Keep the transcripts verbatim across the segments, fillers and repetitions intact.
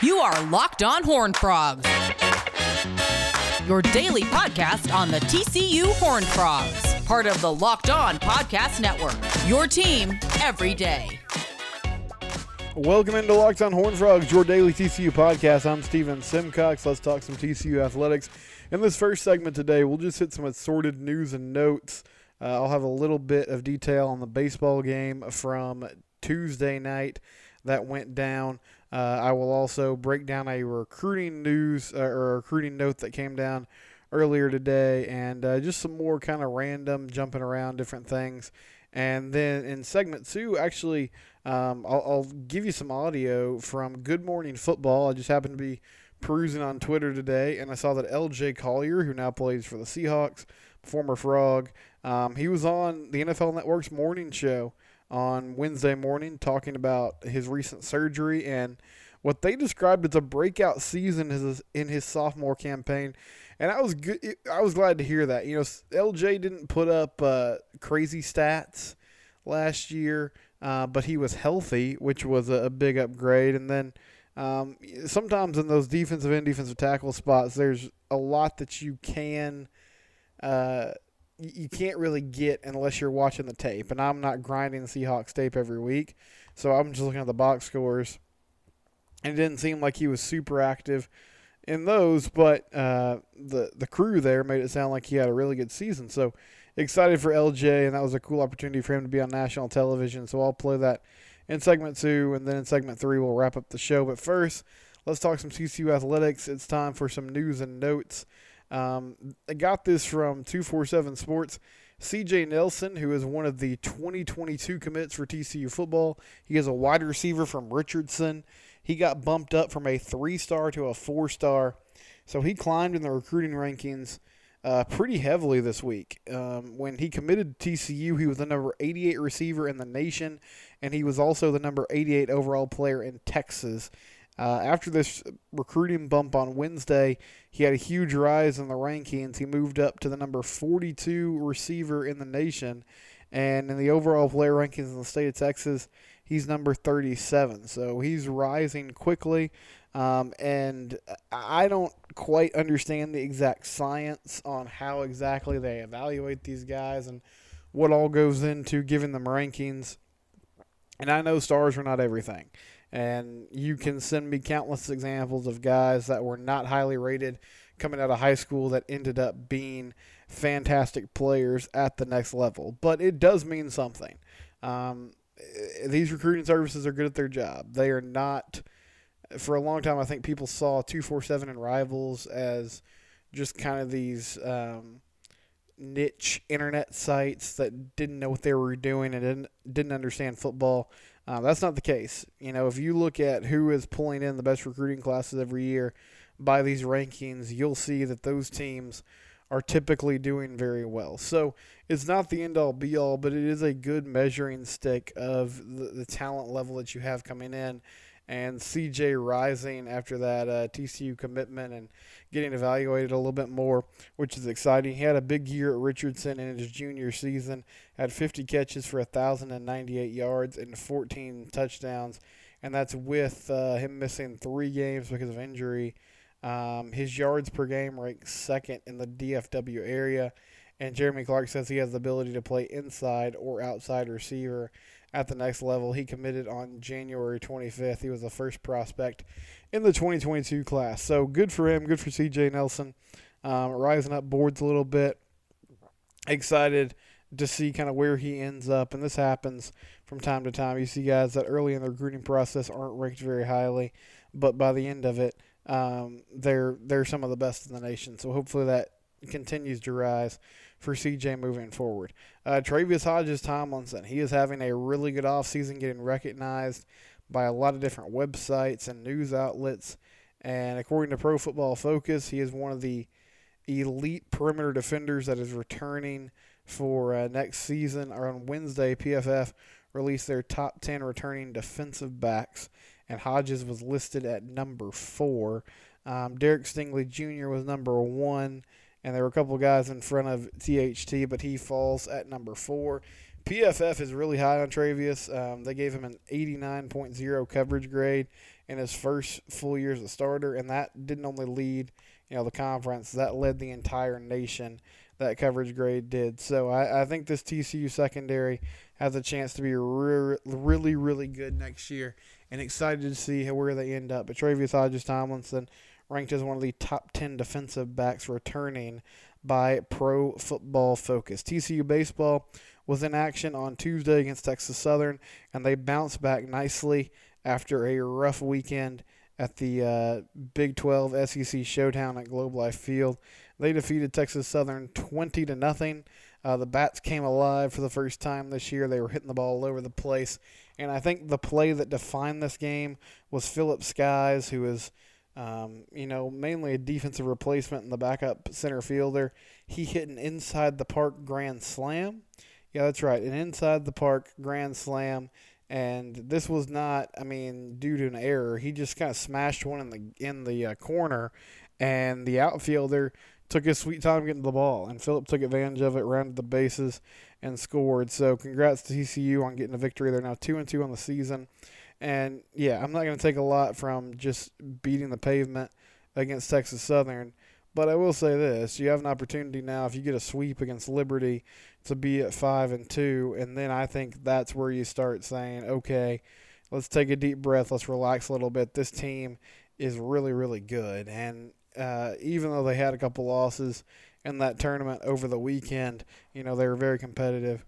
You are Locked On Horn Frogs, your daily podcast on the T C U Horn Frogs, part of the Locked On Podcast Network, your team every day. Welcome into Locked On Horn Frogs, your daily T C U podcast. I'm Stephen Simcox. Let's talk some T C U athletics. In this first segment today, we'll just hit some assorted news and notes. Uh, I'll have a little bit of detail on the baseball game from Tuesday night that went down. Uh, I will also break down a recruiting news uh, or a recruiting note that came down earlier today, and uh, just some more kind of random jumping around different things. And then in segment two, actually, um, I'll, I'll give you some audio from Good Morning Football. I just happened to be perusing on Twitter today, and I saw that L J. Collier, who now plays for the Seahawks, former Frog, um, he was on the N F L Network's morning show on Wednesday morning talking about his recent surgery and what they described as a breakout season in his sophomore campaign. And I was good, I was glad to hear that. You know, L J didn't put up uh, crazy stats last year, uh, but he was healthy, which was a, a big upgrade. And then um, sometimes in those defensive end, defensive tackle spots, there's a lot that you can uh, – you can't really get unless you're watching the tape. And I'm not grinding the Seahawks tape every week, so I'm just looking at the box scores. And it didn't seem like he was super active in those, but uh, the, the crew there made it sound like he had a really good season. So excited for L J, and that was a cool opportunity for him to be on national television. So I'll play that in segment two, and then in segment three we'll wrap up the show. But first, let's talk some T C U athletics. It's time for some news and notes. Um, I got this from two forty-seven Sports. C J. Nelson, who is one of the twenty twenty-two commits for T C U football, he is a wide receiver from Richardson. He got bumped up from a three-star to a four-star, so he climbed in the recruiting rankings uh, pretty heavily this week. Um, when he committed to T C U, he was the number eighty-eight receiver in the nation, and he was also the number eighty-eight overall player in Texas. Uh, after this recruiting bump on Wednesday, he had a huge rise in the rankings. He moved up to the number forty-two receiver in the nation. And in the overall player rankings in the state of Texas, he's number thirty-seven. So he's rising quickly. Um, and I don't quite understand the exact science on how exactly they evaluate these guys and what all goes into giving them rankings. And I know stars are not everything. And you can send me countless examples of guys that were not highly rated coming out of high school that ended up being fantastic players at the next level. But it does mean something. Um, these recruiting services are good at their job. They are not, for a long time, I think people saw two forty-seven and Rivals as just kind of these um, niche internet sites that didn't know what they were doing and didn't, didn't understand football. Uh, that's not the case. You know, if you look at who is pulling in the best recruiting classes every year by these rankings, you'll see that those teams are typically doing very well. So it's not the end-all, be-all, but it is a good measuring stick of the, the talent level that you have coming in. And C J rising after that uh, T C U commitment and getting evaluated a little bit more, which is exciting. He had a big year at Richardson in his junior season, had fifty catches for one thousand ninety-eight yards and fourteen touchdowns, and that's with uh, him missing three games because of injury. Um, his yards per game ranks second in the D F W area, and Jeremy Clark says he has the ability to play inside or outside receiver at the next level. He committed on January twenty-fifth. He was the first prospect in the twenty twenty-two class. So good for him. Good for C J. Nelson. Um, rising up boards a little bit. Excited to see kind of where he ends up. And this happens from time to time. You see guys that early in the recruiting process aren't ranked very highly, but by the end of it, um, they're they're some of the best in the nation. So hopefully that continues to rise for C J moving forward. Uh, Travis Hodges-Tomlinson, he is having a really good offseason, getting recognized by a lot of different websites and news outlets. And according to Pro Football Focus, he is one of the elite perimeter defenders that is returning for uh, next season. Or on Wednesday, P F F released their top ten returning defensive backs, and Hodges was listed at number four. Um, Derek Stingley Junior was number one. And there were a couple guys in front of T H T, but he falls at number four. P F F is really high on Travis. Um, they gave him an eighty-nine point oh coverage grade in his first full year as a starter, and that didn't only lead, you know, the conference. That led the entire nation, that coverage grade did. So I, I think this T C U secondary has a chance to be re- really, really good next year, and excited to see where they end up. But Travis Hodges-Tomlinson ranked as one of the top ten defensive backs returning by Pro Football Focus. T C U baseball was in action on Tuesday against Texas Southern, and they bounced back nicely after a rough weekend at the uh, Big twelve S E C Showdown at Globe Life Field. They defeated Texas Southern twenty to nothing. Uh, the Bats came alive for the first time this year. They were hitting the ball all over the place. And I think the play that defined this game was Phillip Skies, who is Um, you know, mainly a defensive replacement in the backup center fielder. He hit an inside-the-park grand slam. Yeah, that's right, an inside-the-park grand slam. And this was not, I mean, due to an error. He just kind of smashed one in the in the uh, corner, and the outfielder took his sweet time getting the ball. And Phillip took advantage of it, rounded the bases, and scored. So congrats to T C U on getting a victory. They're now two and two on the season. And, yeah, I'm not going to take a lot from just beating the pavement against Texas Southern. But I will say this. You have an opportunity now, if you get a sweep against Liberty, to be at five and two. And then I think that's where you start saying, okay, let's take a deep breath. Let's relax a little bit. This team is really, really good. And uh, even though they had a couple losses in that tournament over the weekend, you know, they were very competitive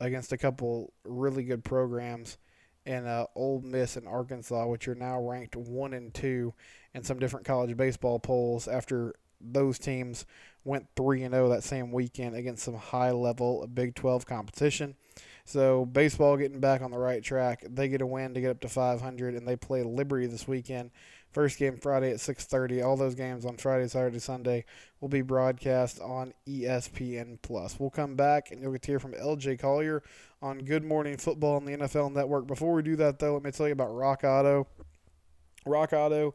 against a couple really good programs. And uh, Ole Miss and Arkansas, which are now ranked one and two in some different college baseball polls after those teams went three and zero that same weekend against some high level Big twelve competition. So baseball getting back on the right track. They get a win to get up to five hundred, and they play Liberty this weekend. First game Friday at six thirty. All those games on Friday, Saturday, Sunday will be broadcast on E S P N plus. We'll come back, and you'll get to hear from L J. Collier on Good Morning Football on the N F L Network. Before we do that, though, let me tell you about Rock Auto. Rock Auto,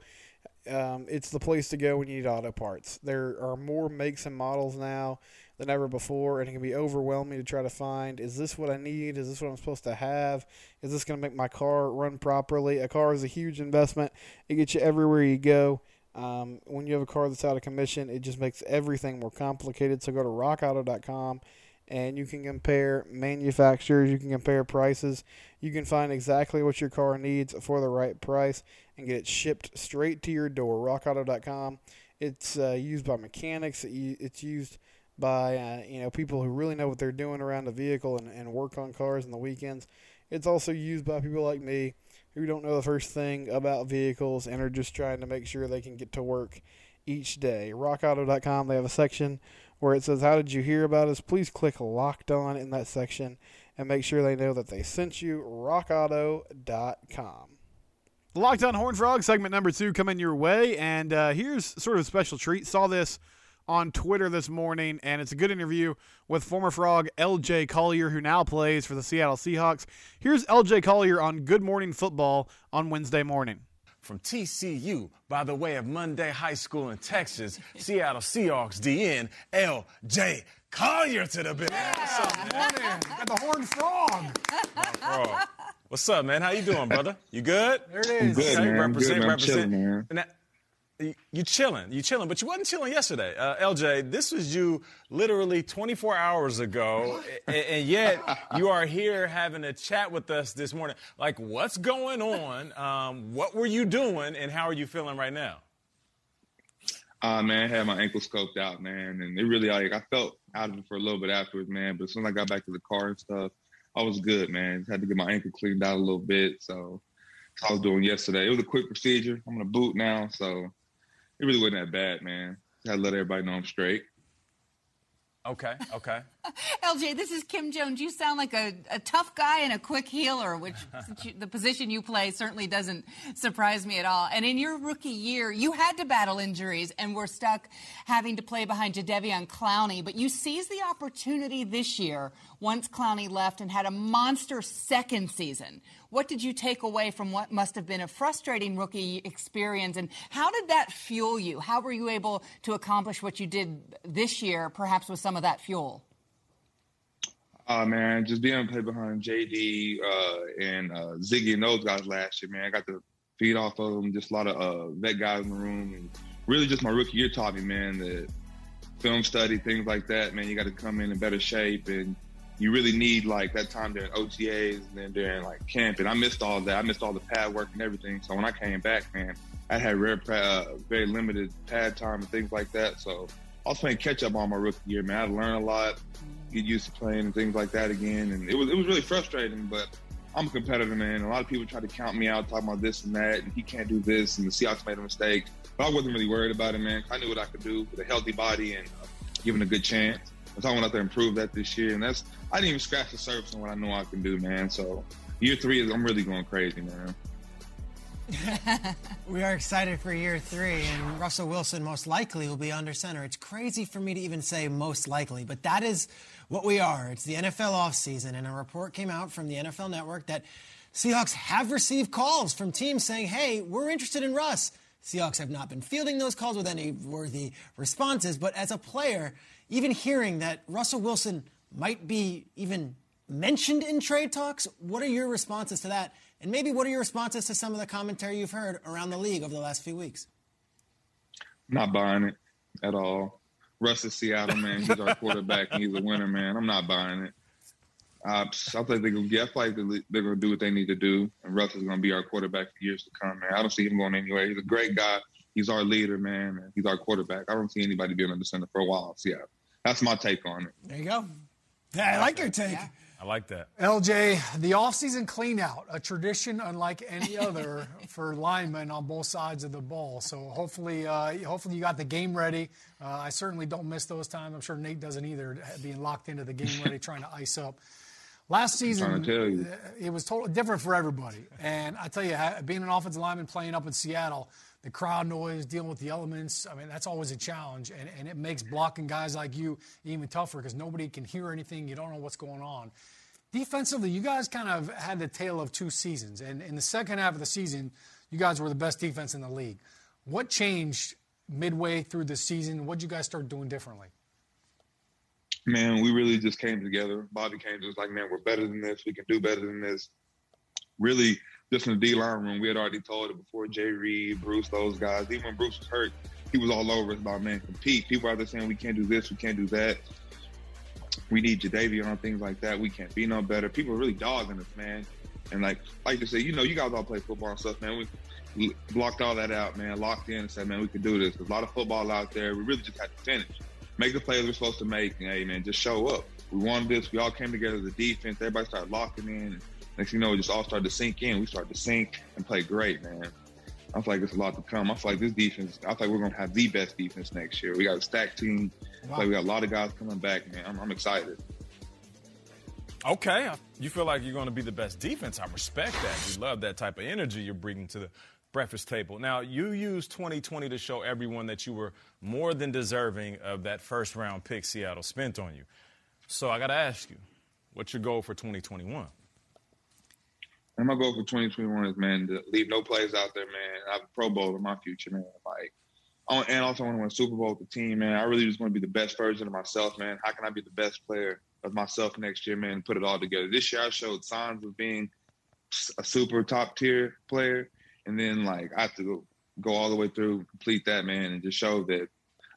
um, it's the place to go when you need auto parts. There are more makes and models now than ever before, and it can be overwhelming to try to find, is this what I need? Is this what I'm supposed to have? Is this going to make my car run properly? A car is a huge investment. It gets you everywhere you go. Um, when you have a car that's out of commission, it just makes everything more complicated. So go to rock auto dot com, and you can compare manufacturers. You can compare prices. You can find exactly what your car needs for the right price and get it shipped straight to your door. rock auto dot com. It's uh, used by mechanics. It's used by uh, you know, people who really know what they're doing around a vehicle and, and work on cars on the weekends. It's also used by people like me who don't know the first thing about vehicles and are just trying to make sure they can get to work each day. rock auto dot com, they have a section where it says, how did you hear about us? Please click Locked On in that section and make sure they know that they sent you. rock auto dot com. Locked On Horned Frog, segment number two, coming your way. And uh, here's sort of a special treat. Saw this on Twitter this morning, and it's a good interview with former Frog L J. Collier, who now plays for the Seattle Seahawks. Here's L J. Collier on Good Morning Football on Wednesday morning. From T C U, by the way, of Monday High School in Texas, Seattle Seahawks D N, L J. Collier to the bit. Yeah. What's up, man? Morning. Got the Horned Frog. Frog. What's up, man? How you doing, brother? You good? There it is. I'm good, okay, man. Represent, I'm good. I'm represent. Chilling, man. And that, You're chilling. You're chilling. But you wasn't chilling yesterday. Uh, L J, this was you literally twenty-four hours ago, and, and yet you are here having a chat with us this morning. Like, what's going on? Um, what were you doing, and how are you feeling right now? Uh, man, I had my ankle scoped out, man. And it really, like, I felt out of it for a little bit afterwards, man. But as soon as I got back to the car and stuff, I was good, man. Just had to get my ankle cleaned out a little bit. So that's what I was doing yesterday. It was a quick procedure. I'm in a boot now, so it really wasn't that bad, man. I had to let everybody know I'm straight. Okay, okay. L J, this is Kim Jones. You sound like a, a tough guy and a quick healer, which the position you play certainly doesn't surprise me at all. And in your rookie year, you had to battle injuries and were stuck having to play behind Jadeveon Clowney. But you seized the opportunity this year once Clowney left and had a monster second season. What did you take away from what must have been a frustrating rookie experience? And how did that fuel you? How were you able to accomplish what you did this year, perhaps with some of that fuel? Uh, man, just being able to play behind J D uh, and uh, Ziggy and those guys last year, man, I got to feed off of them. Just a lot of uh, vet guys in the room, and really just my rookie year taught me, man, that film study, things like that, man, you got to come in in better shape, and you really need like that time during O T As and then during like camp. And I missed all that. I missed all the pad work and everything. So when I came back, man, I had rare, uh, very limited pad time and things like that. So I was playing catch up on my rookie year, man. I learned a lot, get used to playing and things like that again. And it was it was really frustrating, but I'm a competitor, man. A lot of people try to count me out, talking about this and that, and he can't do this, and the Seahawks made a mistake. But I wasn't really worried about it, man. I knew what I could do with a healthy body and uh, giving a good chance. So I went out there and improved that this year, and that's I didn't even scratch the surface on what I know I can do, man. So year three is I'm really going crazy, man. We are excited for year three, and Russell Wilson most likely will be under center. It's crazy for me to even say most likely, but that is what we are. It's the N F L offseason, and a report came out from the N F L Network that Seahawks have received calls from teams saying, hey, we're interested in Russ. Seahawks have not been fielding those calls with any worthy responses, but as a player, even hearing that Russell Wilson might be even mentioned in trade talks, what are your responses to that? And maybe what are your responses to some of the commentary you've heard around the league over the last few weeks? Not buying it at all. Russ is Seattle, man. He's our quarterback, and he's a winner, man. I'm not buying it. Uh, I think they're going to do what they need to do, and Russ is going to be our quarterback for years to come, man. I don't see him going anywhere. He's a great guy. He's our leader, man. And he's our quarterback. I don't see anybody being under center for a while. So, yeah, that's my take on it. There you go. Yeah, I like your take. Yeah. I like that. L J, the offseason cleanout, a tradition unlike any other for linemen on both sides of the ball. So hopefully uh, hopefully you got the game ready. Uh, I certainly don't miss those times. I'm sure Nate doesn't either, being locked into the game ready, trying to ice up. Last season, it was totally different for everybody. And I tell you, being an offensive lineman playing up in Seattle, the crowd noise, dealing with the elements, I mean, that's always a challenge. And, and it makes blocking guys like you even tougher because nobody can hear anything. You don't know what's going on. Defensively, you guys kind of had the tale of two seasons. And in the second half of the season, you guys were the best defense in the league. What changed midway through the season? What did you guys start doing differently? Man, we really just came together. Bobby came to us like, man, we're better than this. We can do better than this. Really, just in the D-line room, we had already told it before Jay Reed, Bruce, those guys. Even when Bruce was hurt, he was all over us about, man, compete. People out there saying we can't do this, we can't do that. We need Jadeveon, things like that. We can't be no better. People are really dogging us, man. And like like to say, you know, you guys all play football and stuff, man. We, we blocked all that out, man, locked in and said, man, we can do this. There's a lot of football out there. We really just had to finish. Make the plays we're supposed to make, and, hey, man, just show up. We wanted this. We all came together as a defense. Everybody started locking in. And next thing you know, it just all started to sink in. We started to sink and play great, man. I feel like there's a lot to come. I feel like this defense, I feel like we're going to have the best defense next year. We got a stacked team. Wow. I feel like we got a lot of guys coming back, man. I'm, I'm excited. Okay. You feel like you're going to be the best defense. I respect that. We love that type of energy you're bringing to the breakfast table. Now, you used twenty twenty to show everyone that you were more than deserving of that first-round pick Seattle spent on you. So I got to ask you, what's your goal for twenty twenty-one? And my goal for twenty twenty-one is, man, to leave no plays out there, man. I have a Pro Bowl in my future, man. Like, and also I want to win a Super Bowl with the team, man. I really just want to be the best version of myself, man. How can I be the best player of myself next year, man, and put it all together? This year I showed signs of being a super top-tier player. And then, like, I have to go, go all the way through, complete that, man, and just show that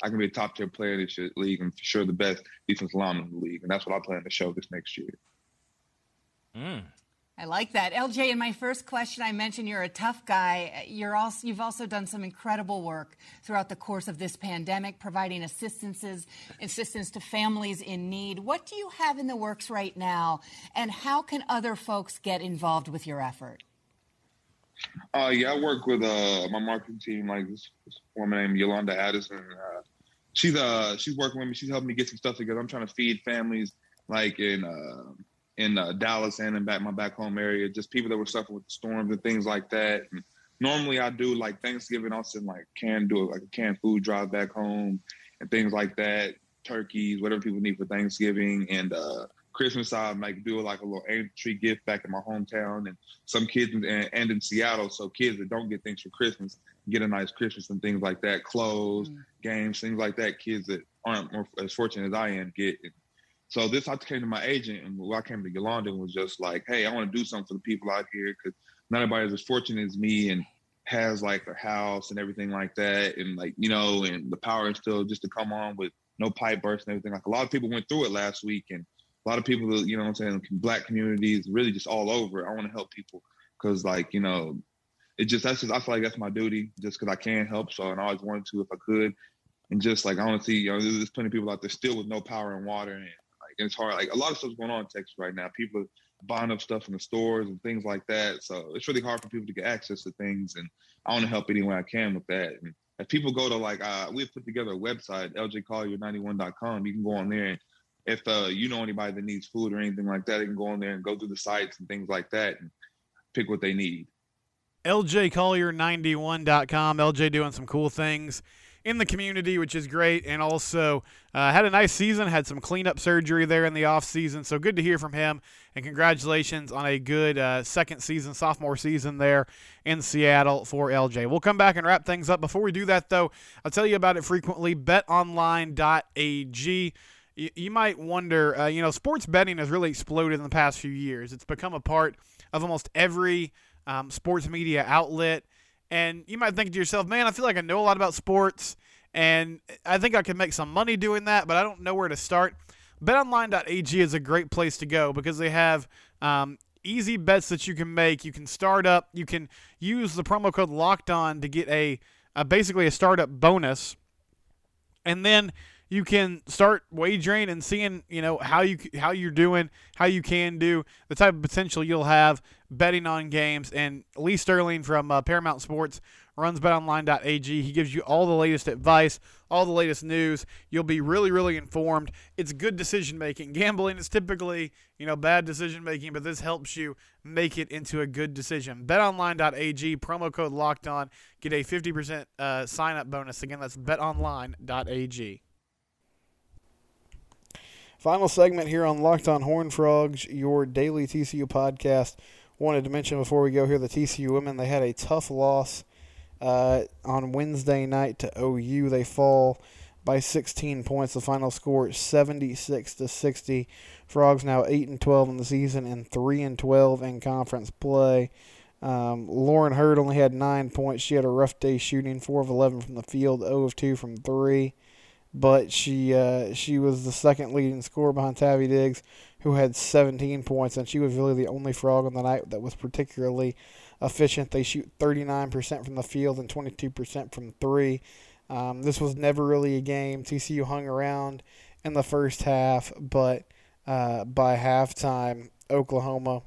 I can be a top-tier player in this league and for sure the best defense lineman in the league. And that's what I plan to show this next year. Mm. I like that. L J, in my first question, I mentioned you're a tough guy. You're also, you've also done some incredible work throughout the course of this pandemic, providing assistances, assistance to families in need. What do you have in the works right now, and how can other folks get involved with your effort? Uh, yeah, I work with uh, my marketing team, like this, this woman named Yolanda Addison. Uh, she's uh, she's working with me. She's helping me get some stuff together. I'm trying to feed families like in uh, in uh, Dallas and in back my back home area, just people that were suffering with the storms and things like that. And normally I do like Thanksgiving. I'll send like canned do like a canned food drive back home and things like that. Turkeys, whatever people need for Thanksgiving, and uh, Christmas, I might do like a little entry gift back in my hometown, and some kids in, and in Seattle, so kids that don't get things for Christmas get a nice Christmas and things like that, clothes, mm-hmm. games, things like that. Kids that aren't more as fortunate as I am get, and So this, I came to my agent, and I came to Yolanda and was just like, hey, I want to do something for the people out here because not everybody's as fortunate as me and has like their house and everything like that. And like, you know, and the power and still just to come on with no pipe bursts and everything. Like a lot of people went through it last week, and a lot of people, you know what I'm saying, black communities, really just all over. I want to help people because, like, you know, it just, that's just, I feel like that's my duty just because I can help. So, and I always wanted to if I could. And just like, I want to see, you know, there's plenty of people out there still with no power and water. And like, and it's hard. Like, a lot of stuff's going on in Texas right now. People are buying up stuff in the stores and things like that. So it's really hard for people to get access to things. And I want to help any way I can with that. And if people go to like, uh, we've put together a website, L J Collier ninety-one dot com. You can go on there. And if uh, you know anybody that needs food or anything like that, they can go on there and go through the sites and things like that and pick what they need. L J Collier ninety-one dot com. L J doing some cool things in the community, which is great, and also uh, had a nice season, had some cleanup surgery there in the offseason, so good to hear from him, and congratulations on a good uh, second season, sophomore season there in Seattle for L J. We'll come back and wrap things up. Before we do that, though, I'll tell you about it frequently, bet online dot a g. You, you might wonder, uh, you know, sports betting has really exploded in the past few years. It's become a part of almost every um, sports media outlet. And you might think to yourself, man, I feel like I know a lot about sports, and I think I could make some money doing that, but I don't know where to start. bet online dot a g is a great place to go because they have um, easy bets that you can make. You can start up. You can use the promo code LOCKEDON to get a, a basically a startup bonus, and then you can start wagering and seeing, you know, how you how you're doing, how you can do, the type of potential you'll have betting on games. And Lee Sterling from uh, Paramount Sports runs bet online dot a g. He gives you all the latest advice, all the latest news. You'll be really, really informed. It's good decision making. Gambling is typically, you know, bad decision making, but this helps you make it into a good decision. bet online dot a g, promo code locked on, get a fifty percent uh, sign up bonus. Again, that's bet online dot a g. Final segment here on Locked on Horned Frogs, your daily T C U podcast. Wanted to mention before we go here, the T C U women, they had a tough loss uh, on Wednesday night to O U. They fall by sixteen points. The final score is seventy-six to sixty. Frogs now eight and twelve in the season and three and twelve in conference play. Um, Lauren Hurd only had nine points. She had a rough day shooting, four of eleven from the field, zero of two from three. But she uh, she was the second leading scorer behind Tavi Diggs, who had seventeen points, and she was really the only Frog on the night that was particularly efficient. They shoot thirty-nine percent from the field and twenty-two percent from three. Um, this was never really a game. T C U hung around in the first half, but uh, by halftime, Oklahoma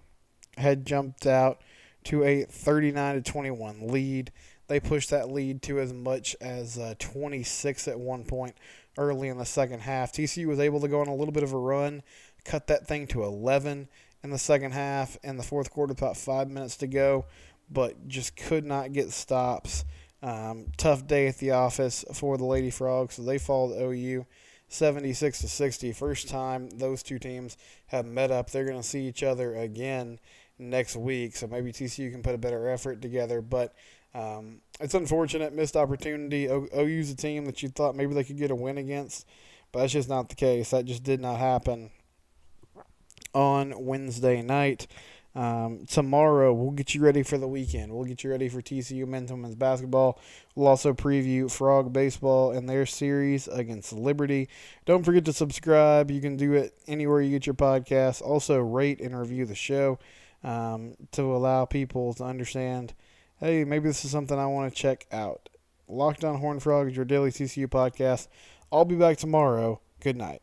had jumped out to a thirty-nine to twenty-one lead. They pushed that lead to as much as uh, twenty-six at one point early in the second half. T C U was able to go on a little bit of a run, cut that thing to eleven in the second half and the fourth quarter, about five minutes to go, but just could not get stops. Um, tough day at the office for the Lady Frogs, so they fall to O U seventy-six to sixty. First time those two teams have met up. They're going to see each other again next week, so maybe T C U can put a better effort together, but Um, it's unfortunate, missed opportunity. O- OU's a team that you thought maybe they could get a win against, but that's just not the case. That just did not happen on Wednesday night. Um, tomorrow, we'll get you ready for the weekend. We'll get you ready for T C U men's and women's basketball. We'll also preview Frog baseball and their series against Liberty. Don't forget to subscribe. You can do it anywhere you get your podcasts. Also, rate and review the show um, to allow people to understand, hey, maybe this is something I want to check out. Locked on Horned Frogs, your daily T C U podcast. I'll be back tomorrow. Good night.